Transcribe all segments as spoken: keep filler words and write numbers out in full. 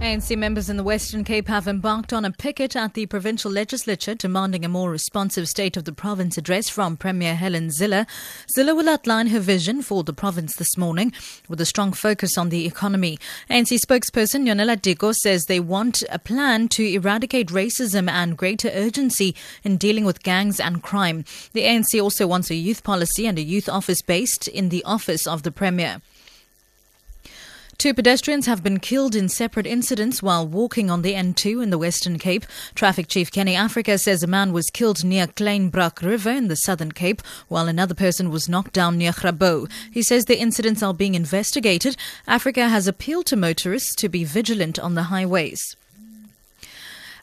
A N C members in the Western Cape have embarked on a picket at the provincial legislature demanding a more responsive State of the Province address from Premier Helen Zille. Zille will outline her vision for the province this morning with a strong focus on the economy. A N C spokesperson Yonela Diko says they want a plan to eradicate racism and greater urgency in dealing with gangs and crime. The A N C also wants a youth policy and a youth office based in the office of the Premier. Two pedestrians have been killed in separate incidents while walking on the N two in the Western Cape. Traffic Chief Kenny Africa says a man was killed near Kleinbrak River in the Southern Cape, while another person was knocked down near Khrabo. He says the incidents are being investigated. Africa has appealed to motorists to be vigilant on the highways.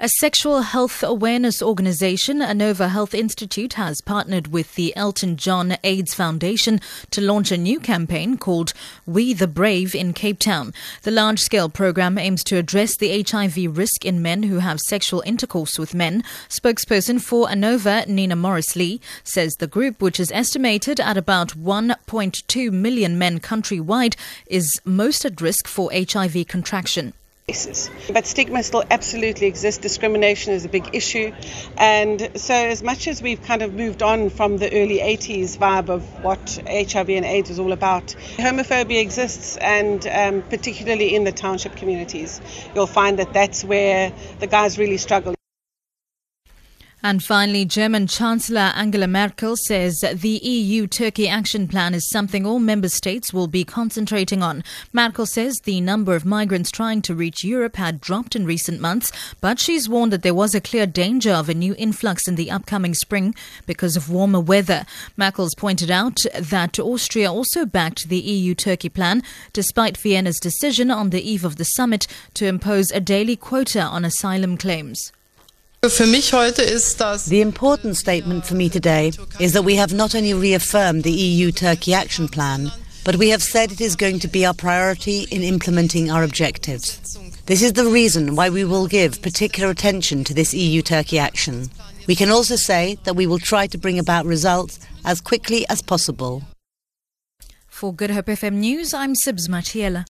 A sexual health awareness organisation, ANOVA Health Institute, has partnered with the Elton John AIDS Foundation to launch a new campaign called We the Brave in Cape Town. The large-scale programme aims to address the H I V risk in men who have sexual intercourse with men. Spokesperson for ANOVA, Nina Morris-Lee, says the group, which is estimated at about one point two million men countrywide, is most at risk for H I V contraction. But stigma still absolutely exists. Discrimination is a big issue, and so as much as we've kind of moved on from the early eighties vibe of what H I V and AIDS was all about, homophobia exists, and um, particularly in the township communities, you'll find that that's where the guys really struggle. And finally, German Chancellor Angela Merkel says the E U-Turkey action plan is something all member states will be concentrating on. Merkel says the number of migrants trying to reach Europe had dropped in recent months, but she's warned that there was a clear danger of a new influx in the upcoming spring because of warmer weather. Merkel's pointed out that Austria also backed the E U-Turkey plan, despite Vienna's decision on the eve of the summit to impose a daily quota on asylum claims. The important statement for me today is that we have not only reaffirmed the E U-Turkey action plan, but we have said it is going to be our priority in implementing our objectives. This is the reason why we will give particular attention to this E U-Turkey action. We can also say that we will try to bring about results as quickly as possible. For Good Hope F M News, I'm Sibs Matiella.